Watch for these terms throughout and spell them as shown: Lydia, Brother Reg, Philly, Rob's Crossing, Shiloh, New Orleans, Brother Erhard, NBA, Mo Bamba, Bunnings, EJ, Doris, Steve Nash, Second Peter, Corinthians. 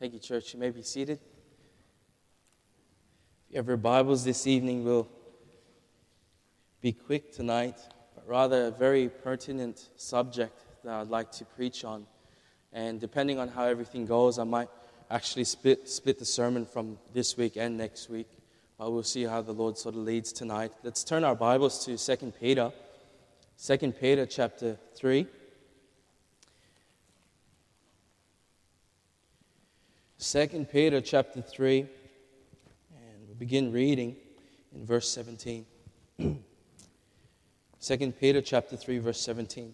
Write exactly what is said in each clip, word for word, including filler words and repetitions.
Thank you, church. You may be seated. If you have your Bibles this evening, we'll be quick tonight, but rather a very pertinent subject that I'd like to preach on. And depending on how everything goes, I might actually split, split the sermon from this week and next week. But we'll see how the Lord sort of leads tonight. Let's turn our Bibles to Second Peter. Second Peter chapter three. Second Peter chapter three, and we'll begin reading in verse seventeen. Second Peter chapter three, verse seventeen.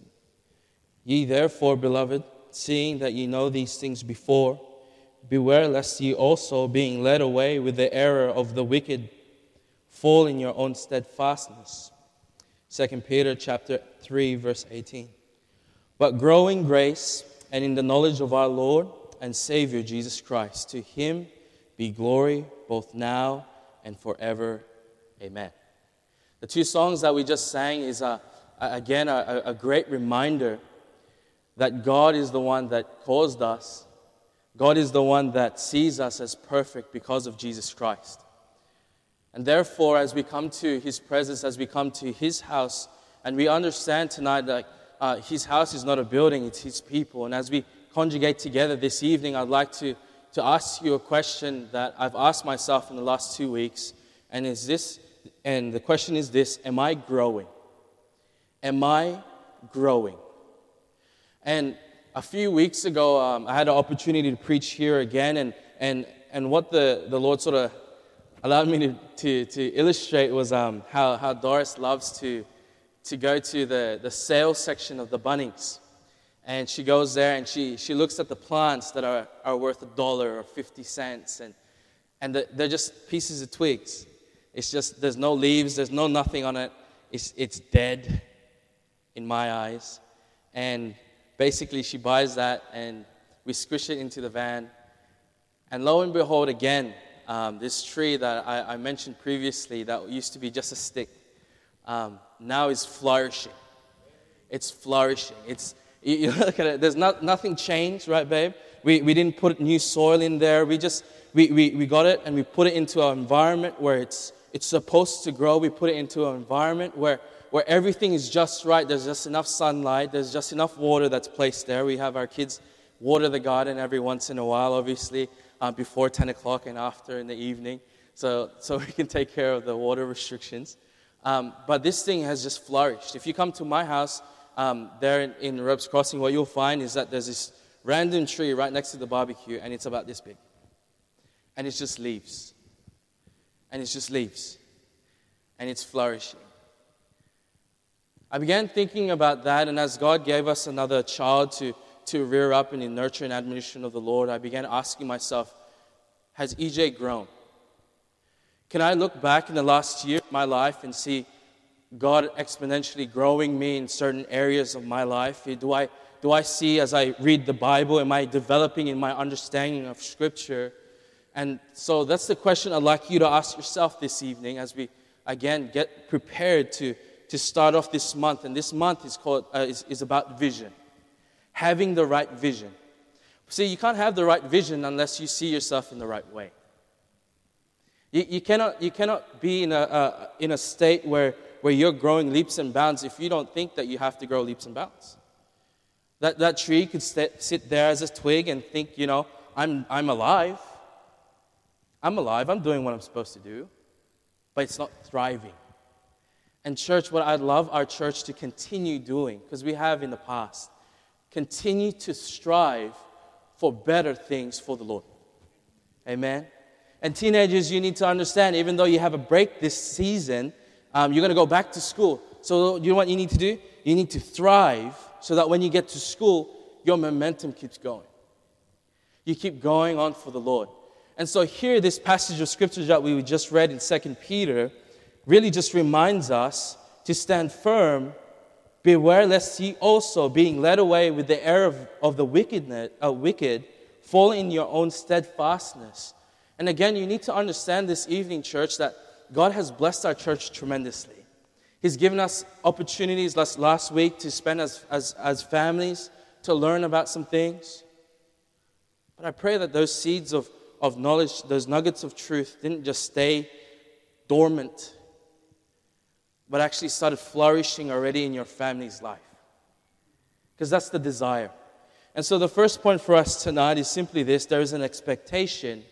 Ye therefore, beloved, seeing that ye know these things before, beware lest ye also, being led away with the error of the wicked, fall in your own steadfastness. Second Peter chapter three, verse eighteen. But grow in grace and in the knowledge of our Lord and Savior Jesus Christ. To Him be glory both now and forever. Amen. The two songs that we just sang is, a, again, a, a great reminder that God is the one that caused us. God is the one that sees us as perfect because of Jesus Christ. And therefore, as we come to His presence, as we come to His house, and we understand tonight that uh, His house is not a building, it's His people. And as we conjugate together this evening, I'd like to, to ask you a question that I've asked myself in the last two weeks. And is this, and the question is this: am I growing? Am I growing? And a few weeks ago, um, I had an opportunity to preach here again, and and, and what the, the Lord sort of allowed me to, to, to illustrate was um, how, how Doris loves to to go to the, the sales section of the Bunnings. And she goes there and she she looks at the plants that are, are worth a dollar or fifty cents, and, and the, they're just pieces of twigs. It's just, there's no leaves, there's no nothing on it. It's, it's dead in my eyes. And basically she buys that and we squish it into the van. And lo and behold, again, Um, this tree that I, I mentioned previously that used to be just a stick, um, now is flourishing. It's flourishing. It's you, you look at it. There's not nothing changed, right, babe? We we didn't put new soil in there. We just we, we, we got it and we put it into our environment where it's it's supposed to grow. We put it into an environment where where everything is just right. There's just enough sunlight. There's just enough water that's placed there. We have our kids water the garden every once in a while, obviously. Uh, before ten o'clock and after in the evening, so so we can take care of the water restrictions. Um, but this thing has just flourished. If you come to my house um, there in, in Rob's Crossing, what you'll find is that there's this random tree right next to the barbecue, and it's about this big. And it's just leaves. And it's just leaves. And it's flourishing. I began thinking about that, and as God gave us another child to to rear up in the nurture and admonition of the Lord, I began asking myself, has E J grown? Can I look back in the last year of my life and see God exponentially growing me in certain areas of my life? Do I do I see, as I read the Bible, am I developing in my understanding of Scripture? And so that's the question I'd like you to ask yourself this evening as we, again, get prepared to, to start off this month. And this month is called uh, is, is about vision. Having the right vision. See, you can't have the right vision unless you see yourself in the right way. You, you cannot you cannot be in a uh, in a state where, where you're growing leaps and bounds if you don't think that you have to grow leaps and bounds. That that tree could st- sit there as a twig and think, you know, I'm I'm alive. I'm alive. I'm doing what I'm supposed to do, but it's not thriving. And church, what I'd love our church to continue doing, because we have in the past. Continue to strive for better things for the Lord. Amen. And teenagers, you need to understand, even though you have a break this season, um, you're going to go back to school. So you know what you need to do? You need to thrive so that when you get to school, your momentum keeps going. You keep going on for the Lord. And so here, this passage of Scripture that we just read in Second Peter really just reminds us to stand firm. Beware lest ye also, being led away with the error of, of the wickedness, uh, wicked, fall in your own steadfastness. And again, you need to understand this evening, church, that God has blessed our church tremendously. He's given us opportunities last, last week to spend as, as, as families, to learn about some things. But I pray that those seeds of, of knowledge, those nuggets of truth, didn't just stay dormant, but actually started flourishing already in your family's life. Because that's the desire. And so the first point for us tonight is simply this: there is an expectation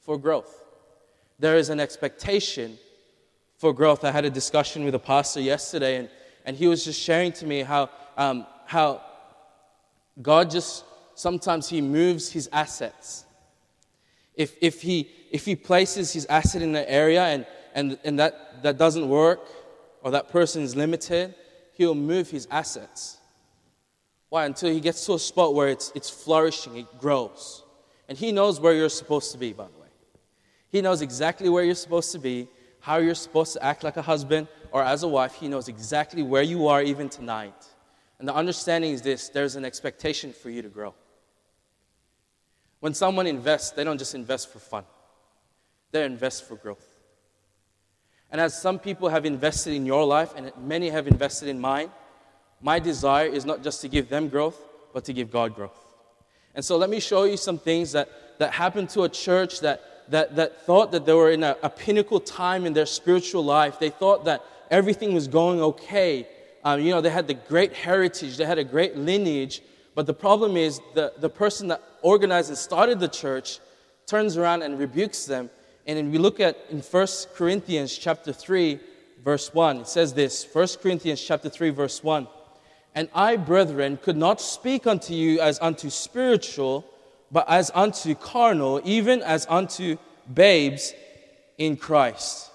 for growth. There is an expectation for growth. I had a discussion with a pastor yesterday, and, and he was just sharing to me how um, how God just sometimes He moves His assets. If if He if He places His asset in an area and and and that, that doesn't work, or that person is limited, He'll move His assets. Why? Until He gets to a spot where it's it's flourishing, it grows. And He knows where you're supposed to be, by the way. He knows exactly where you're supposed to be, how you're supposed to act like a husband or as a wife. He knows exactly where you are even tonight. And the understanding is this: there's an expectation for you to grow. When someone invests, they don't just invest for fun. They invest for growth. And as some people have invested in your life, and many have invested in mine, my desire is not just to give them growth, but to give God growth. And so let me show you some things that, that happened to a church that That, that thought that they were in a, a pinnacle time in their spiritual life. They thought that everything was going okay. Um, you know, they had the great heritage. They had a great lineage. But the problem is the, the person that organized and started the church turns around and rebukes them. And then we look at in First Corinthians chapter three, verse one. It says this, First Corinthians chapter three, verse one. "And I, brethren, could not speak unto you as unto spiritual, but as unto carnal, even as unto babes in Christ."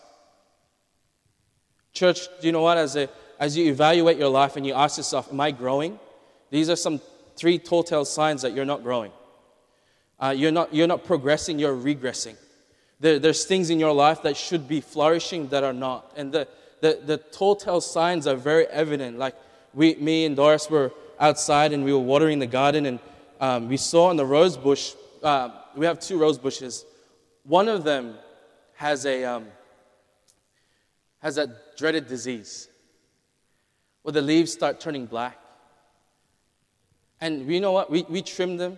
Church, do you know what? As a, as you evaluate your life and you ask yourself, am I growing? These are some three telltale signs that you're not growing. Uh, you're not you're not progressing, you're regressing. There, there's things in your life that should be flourishing that are not. And the, the, the telltale signs are very evident. Like we, me and Doris were outside and we were watering the garden, and Um, we saw on the rose bush, uh, we have two rose bushes. One of them has a um, has that dreaded disease where the leaves start turning black. And you know what? We we trimmed them.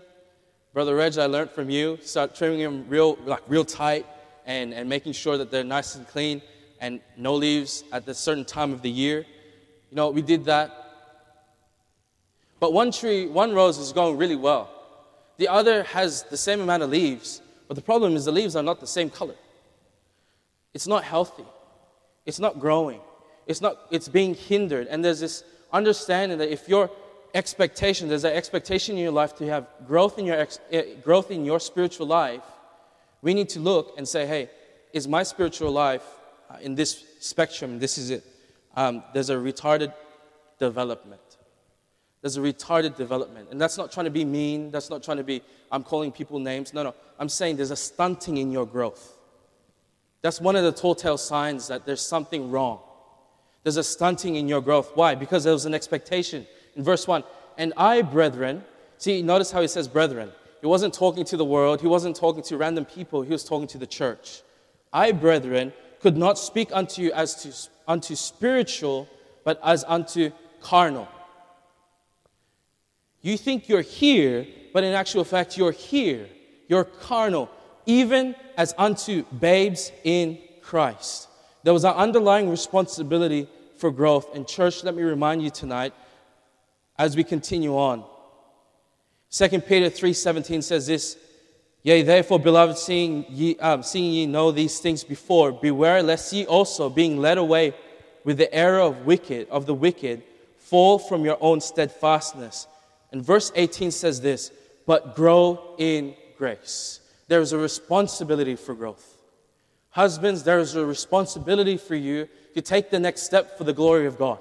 Brother Reg, I learned from you, start trimming them real like real tight and, and making sure that they're nice and clean and no leaves at a certain time of the year. You know, we did that. But one tree, one rose is going really well. The other has the same amount of leaves, but the problem is the leaves are not the same color. It's not healthy. It's not growing. It's not. It's being hindered. And there's this understanding that if your expectation, there's an expectation in your life to have growth in your ex, growth in your spiritual life, we need to look and say, hey, is my spiritual life in this spectrum? This is it. Um, there's a retarded development. There's a retarded development. And that's not trying to be mean. That's not trying to be, I'm calling people names. No, no. I'm saying there's a stunting in your growth. That's one of the telltale signs that there's something wrong. There's a stunting in your growth. Why? Because there was an expectation. In verse one, "And I, brethren," see, notice how he says brethren. He wasn't talking to the world. He wasn't talking to random people. He was talking to the church. "I, brethren, could not speak unto you as to unto spiritual, but as unto carnal." You think you're here, but in actual fact, you're here. You're carnal, even as unto babes in Christ. There was an underlying responsibility for growth. And church, let me remind you tonight, as we continue on. Second Peter three seventeen says this, "Yea, therefore, beloved, seeing ye, um, seeing ye know these things before, beware lest ye also, being led away with the error of wicked of the wicked, fall from your own steadfastness." And verse eighteen says this, "But grow in grace." There is a responsibility for growth. Husbands, there is a responsibility for you to take the next step for the glory of God.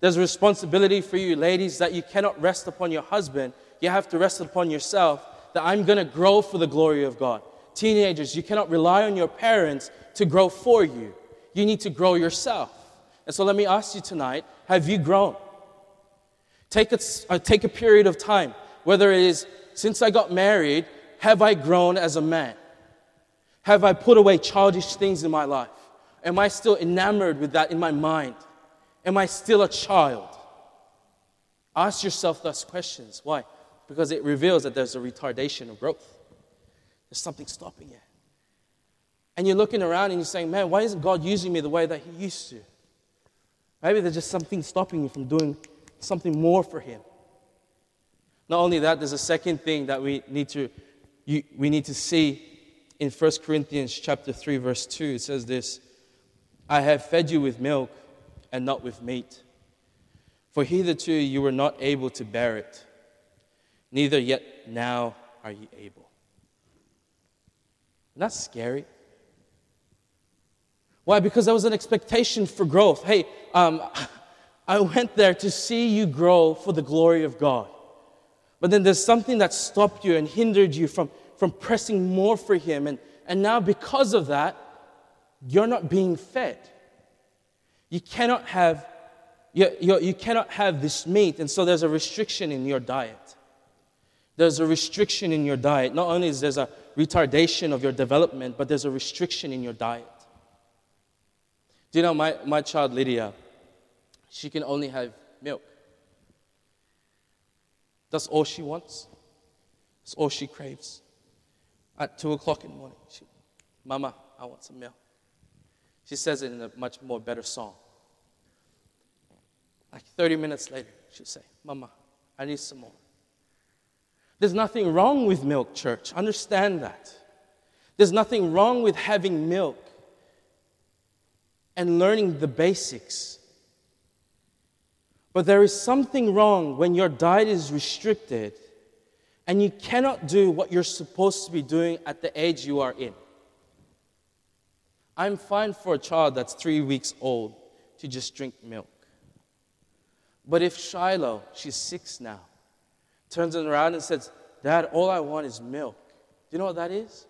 There's a responsibility for you, ladies, that you cannot rest upon your husband. You have to rest upon yourself, that I'm going to grow for the glory of God. Teenagers, you cannot rely on your parents to grow for you. You need to grow yourself. And so let me ask you tonight, have you grown? Take a, uh, take a period of time, whether it is since I got married, have I grown as a man? Have I put away childish things in my life? Am I still enamored with that in my mind? Am I still a child? Ask yourself those questions. Why? because it reveals that there's a retardation of growth. There's something stopping it. And you're looking around and you're saying, man, why isn't God using me the way that he used to? Maybe there's just something stopping you from doing something more for him. Not only that, there's a second thing that we need to you, we need to see in First Corinthians chapter three, verse two. It says this, I have fed you with milk and not with meat, for hitherto you were not able to bear it, neither yet now are you able. Isn't that scary? Why? Because there was an expectation for growth. Hey, um, I went there to see you grow for the glory of God. But then there's something that stopped you and hindered you from, from pressing more for him. And, and now because of that, you're not being fed. You cannot have you, you, you cannot have this meat. And so there's a restriction in your diet. There's a restriction in your diet. Not only is there a retardation of your development, but there's a restriction in your diet. Do you know, my, my child Lydia, she can only have milk. That's all she wants. That's all she craves. At two o'clock in the morning, she, Mama, I want some milk. She says it in a much more better song. Like thirty minutes later, she'll say, Mama, I need some more. There's nothing wrong with milk, church. Understand that. There's nothing wrong with having milk and learning the basics. But there is something wrong when your diet is restricted and you cannot do what you're supposed to be doing at the age you are in. I'm fine for a child that's three weeks old to just drink milk. But if Shiloh, she's six now, turns around and says, Dad, all I want is milk. Do you know what that is?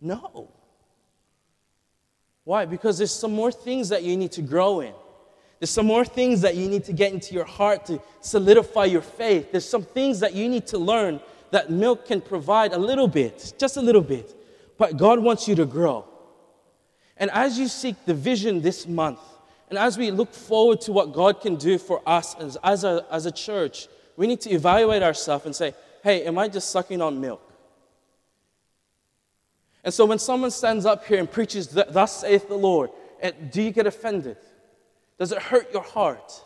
No. Why? Because there's some more things that you need to grow in. There's some more things that you need to get into your heart to solidify your faith. There's some things that you need to learn that milk can provide a little bit, just a little bit. But God wants you to grow. And as you seek the vision this month, and as we look forward to what God can do for us as, as, a, as a church, we need to evaluate ourselves and say, hey, am I just sucking on milk? And so when someone stands up here and preaches, thus saith the Lord, do you get offended? Does it hurt your heart?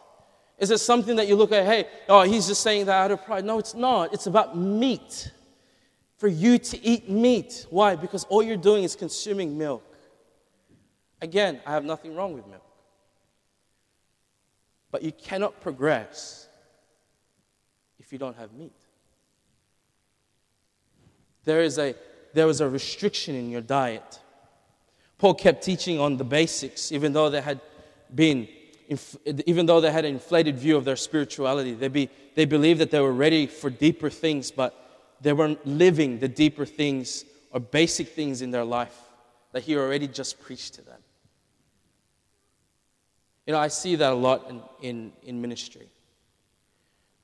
Is it something that you look at, hey, oh, he's just saying that out of pride? No, it's not. It's about meat. For you to eat meat. Why? Because all you're doing is consuming milk. Again, I have nothing wrong with milk. But you cannot progress if you don't have meat. There is a, there was a restriction in your diet. Paul kept teaching on the basics, even though they had Been, even though they had an inflated view of their spirituality, they be they believed that they were ready for deeper things, but they weren't living the deeper things or basic things in their life that he already just preached to them. You know, I see that a lot in in, in ministry.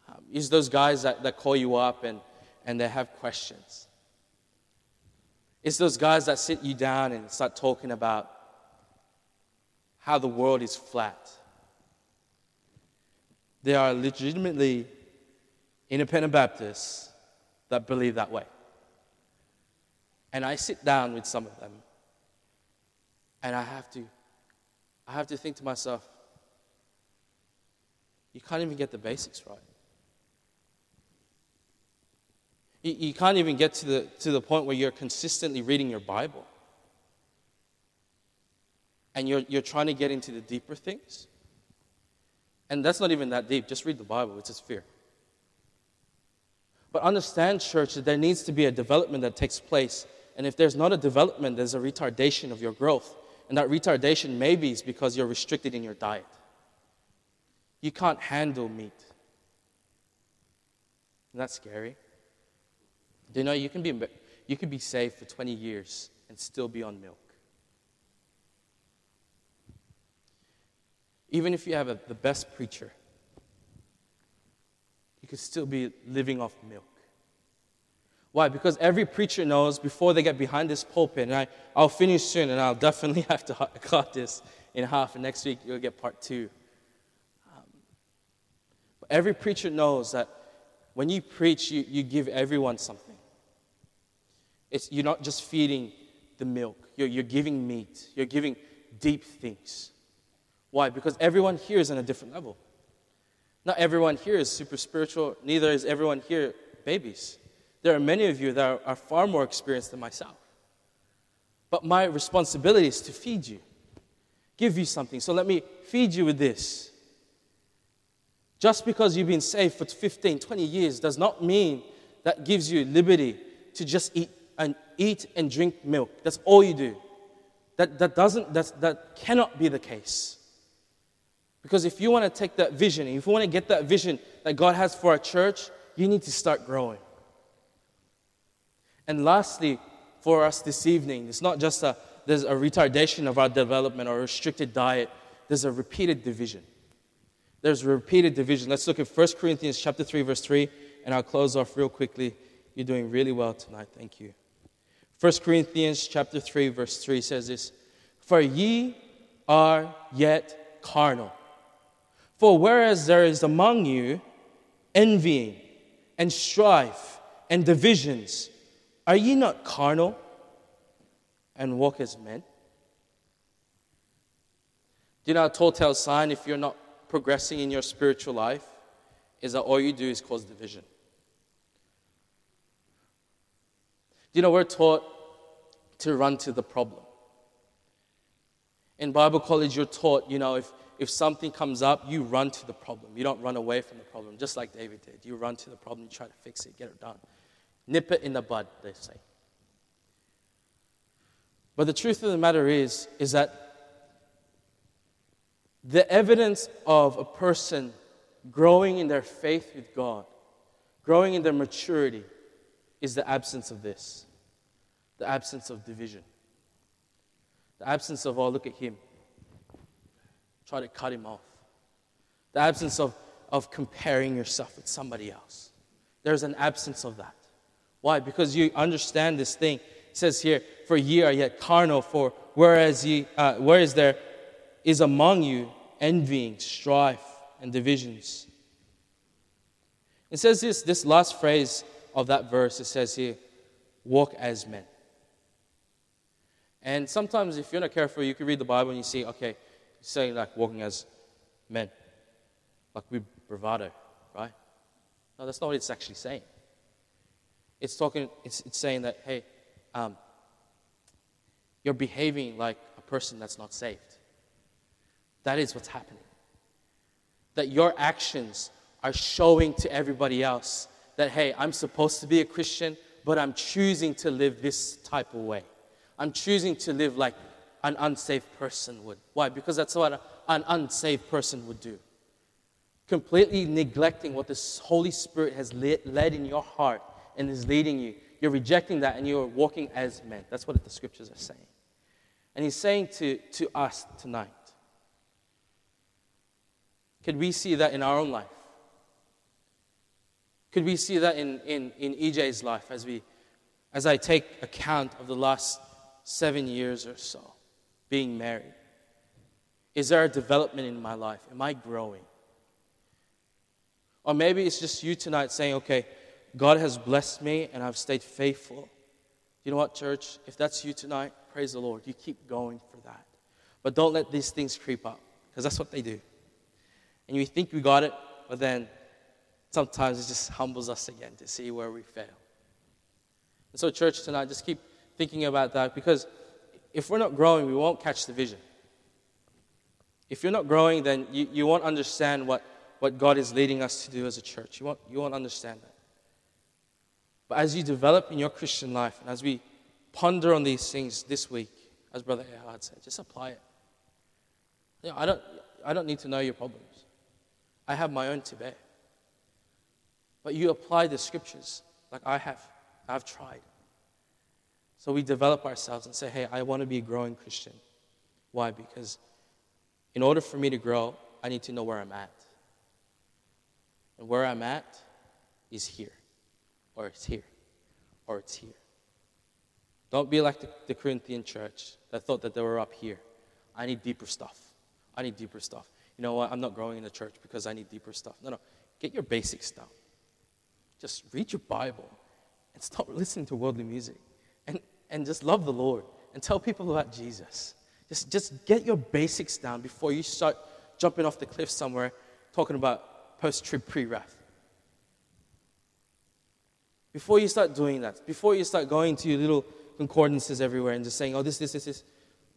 Um, it's those guys that, that call you up and and they have questions. It's those guys that sit you down and start talking about how the world is flat. There are legitimately independent Baptists that believe that way. And I sit down with some of them and I have to I have to think to myself, you can't even get the basics right. You, you can't even get to the to the point where you're consistently reading your Bible. And you're, you're trying to get into the deeper things. And that's not even that deep. Just read the Bible. It's just fear. But understand, church, that there needs to be a development that takes place. And if there's not a development, there's a retardation of your growth. And that retardation maybe is because you're restricted in your diet. You can't handle meat. Isn't that scary? Do you know you can be, you could be saved for twenty years and still be on milk? Even if you have a, the best preacher, you could still be living off milk. Why? Because every preacher knows before they get behind this pulpit, and I, I'll finish soon, and I'll definitely have to cut this in half, and next week you'll get part two. Um, but every preacher knows that When you preach, you, you give everyone something. It's, you're not just feeding the milk. You're, you're giving meat. You're giving deep things. Why? Because everyone here is on a different level. Not everyone here is super spiritual. Neither is everyone here babies. There are many of you that are, are far more experienced than myself. But my responsibility is to feed you, give you something. So let me feed you with this. Just because you've been saved for fifteen, twenty years does not mean that gives you liberty to just eat and eat and drink milk. That's all you do. That that doesn't that's, that cannot be the case. Because if you want to take that vision, if you want to get that vision that God has for our church, you need to start growing. And lastly, for us this evening, it's not just a there's a retardation of our development or a restricted diet. There's a repeated division. There's a repeated division. Let's look at First Corinthians chapter three, verse three, and I'll close off real quickly. You're doing really well tonight. Thank you. First Corinthians chapter three, verse three says this, "For ye are yet carnal. For whereas there is among you envying and strife and divisions, are ye not carnal and walk as men?" Do you know a telltale sign if you're not progressing in your spiritual life is that all you do is cause division? Do you know we're taught to run to the problem? In Bible college, you're taught, you know, if, if something comes up, you run to the problem. You don't run away from the problem, just like David did. You run to the problem, you try to fix it, get it done. Nip it in the bud, they say. But the truth of the matter is, is that the evidence of a person growing in their faith with God, growing in their maturity, is the absence of this. The absence of division. The absence of, oh, look at him. Try to cut him off. The absence of, of comparing yourself with somebody else. There's an absence of that. Why? Because you understand this thing. It says here, "For ye are yet carnal, for whereas ye, uh, where is there is among you envying, strife, and divisions." It says this, this last phrase of that verse, it says here, "walk as men." And sometimes if you're not careful, you can read the Bible and you see, okay, it's saying like walking as men. Like with bravado, right? No, that's not what it's actually saying. It's talking, it's, it's saying that, hey, um, you're behaving like a person that's not saved. That is what's happening. That your actions are showing to everybody else that, hey, I'm supposed to be a Christian, but I'm choosing to live this type of way. I'm choosing to live like an unsaved person would. Why? Because that's what an unsaved person would do. Completely neglecting what the Holy Spirit has led in your heart and is leading you. You're rejecting that and you're walking as men. That's what the scriptures are saying. And he's saying to, to us tonight, could we see that in our own life? Could we see that in, in, in E J's life as we, as I take account of the last seven years or so being married? Is there a development in my life? Am I growing? Or maybe it's just you tonight saying, okay, God has blessed me and I've stayed faithful. You know what, church? If that's you tonight, praise the Lord. You keep going for that. But don't let these things creep up because that's what they do. And you think we got it, but then sometimes it just humbles us again to see where we fail. And so church tonight, just keep thinking about that because if we're not growing, we won't catch the vision. If you're not growing, then you, you won't understand what, what God is leading us to do as a church. You won't, you won't understand that. But as you develop in your Christian life, and as we ponder on these things this week, as Brother Erhard said, just apply it. You know, I don't, I don't need to know your problems. I have my own to bear. But you apply the scriptures like I have. I've tried. So we develop ourselves and say, hey, I want to be a growing Christian. Why? Because in order for me to grow, I need to know where I'm at. And where I'm at is here. Or it's here. Or it's here. Don't be like the, the Corinthian church that thought that they were up here. I need deeper stuff. I need deeper stuff. You know what? I'm not growing in the church because I need deeper stuff. No, no. Get your basic stuff. Just read your Bible and stop listening to worldly music and, and just love the Lord and tell people about Jesus. Just, just get your basics down before you start jumping off the cliff somewhere talking about post-trib pre-wrath. Before you start doing that, before you start going to your little concordances everywhere and just saying, oh, this, this, this, this,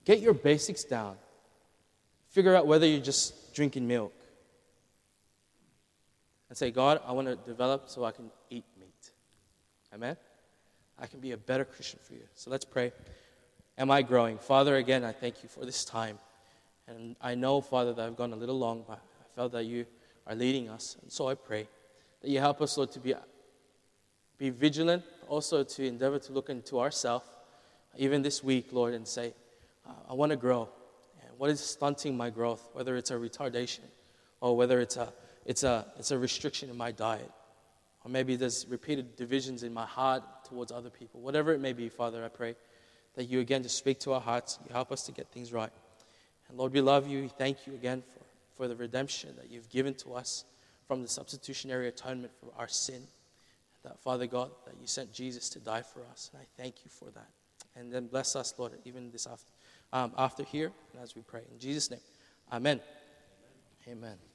get your basics down. Figure out whether you're just drinking milk. And say, God, I want to develop so I can eat meat. Amen? I can be a better Christian for you. So let's pray. Am I growing? Father, again, I thank you for this time. And I know, Father, that I've gone a little long, but I felt that you are leading us. And so I pray that you help us, Lord, to be, be vigilant, also to endeavor to look into ourselves, even this week, Lord, and say, I want to grow. And what is stunting my growth, whether it's a retardation or whether it's a It's a, it's a restriction in my diet. Or maybe there's repeated divisions in my heart towards other people. Whatever it may be, Father, I pray that you again just speak to our hearts. You help us to get things right. And Lord, we love you. We thank you again for, for the redemption that you've given to us from the substitutionary atonement for our sin. That, Father God, that you sent Jesus to die for us. And I thank you for that. And then bless us, Lord, even this after, um, after here, and as we pray. In Jesus' name, amen. Amen. Amen.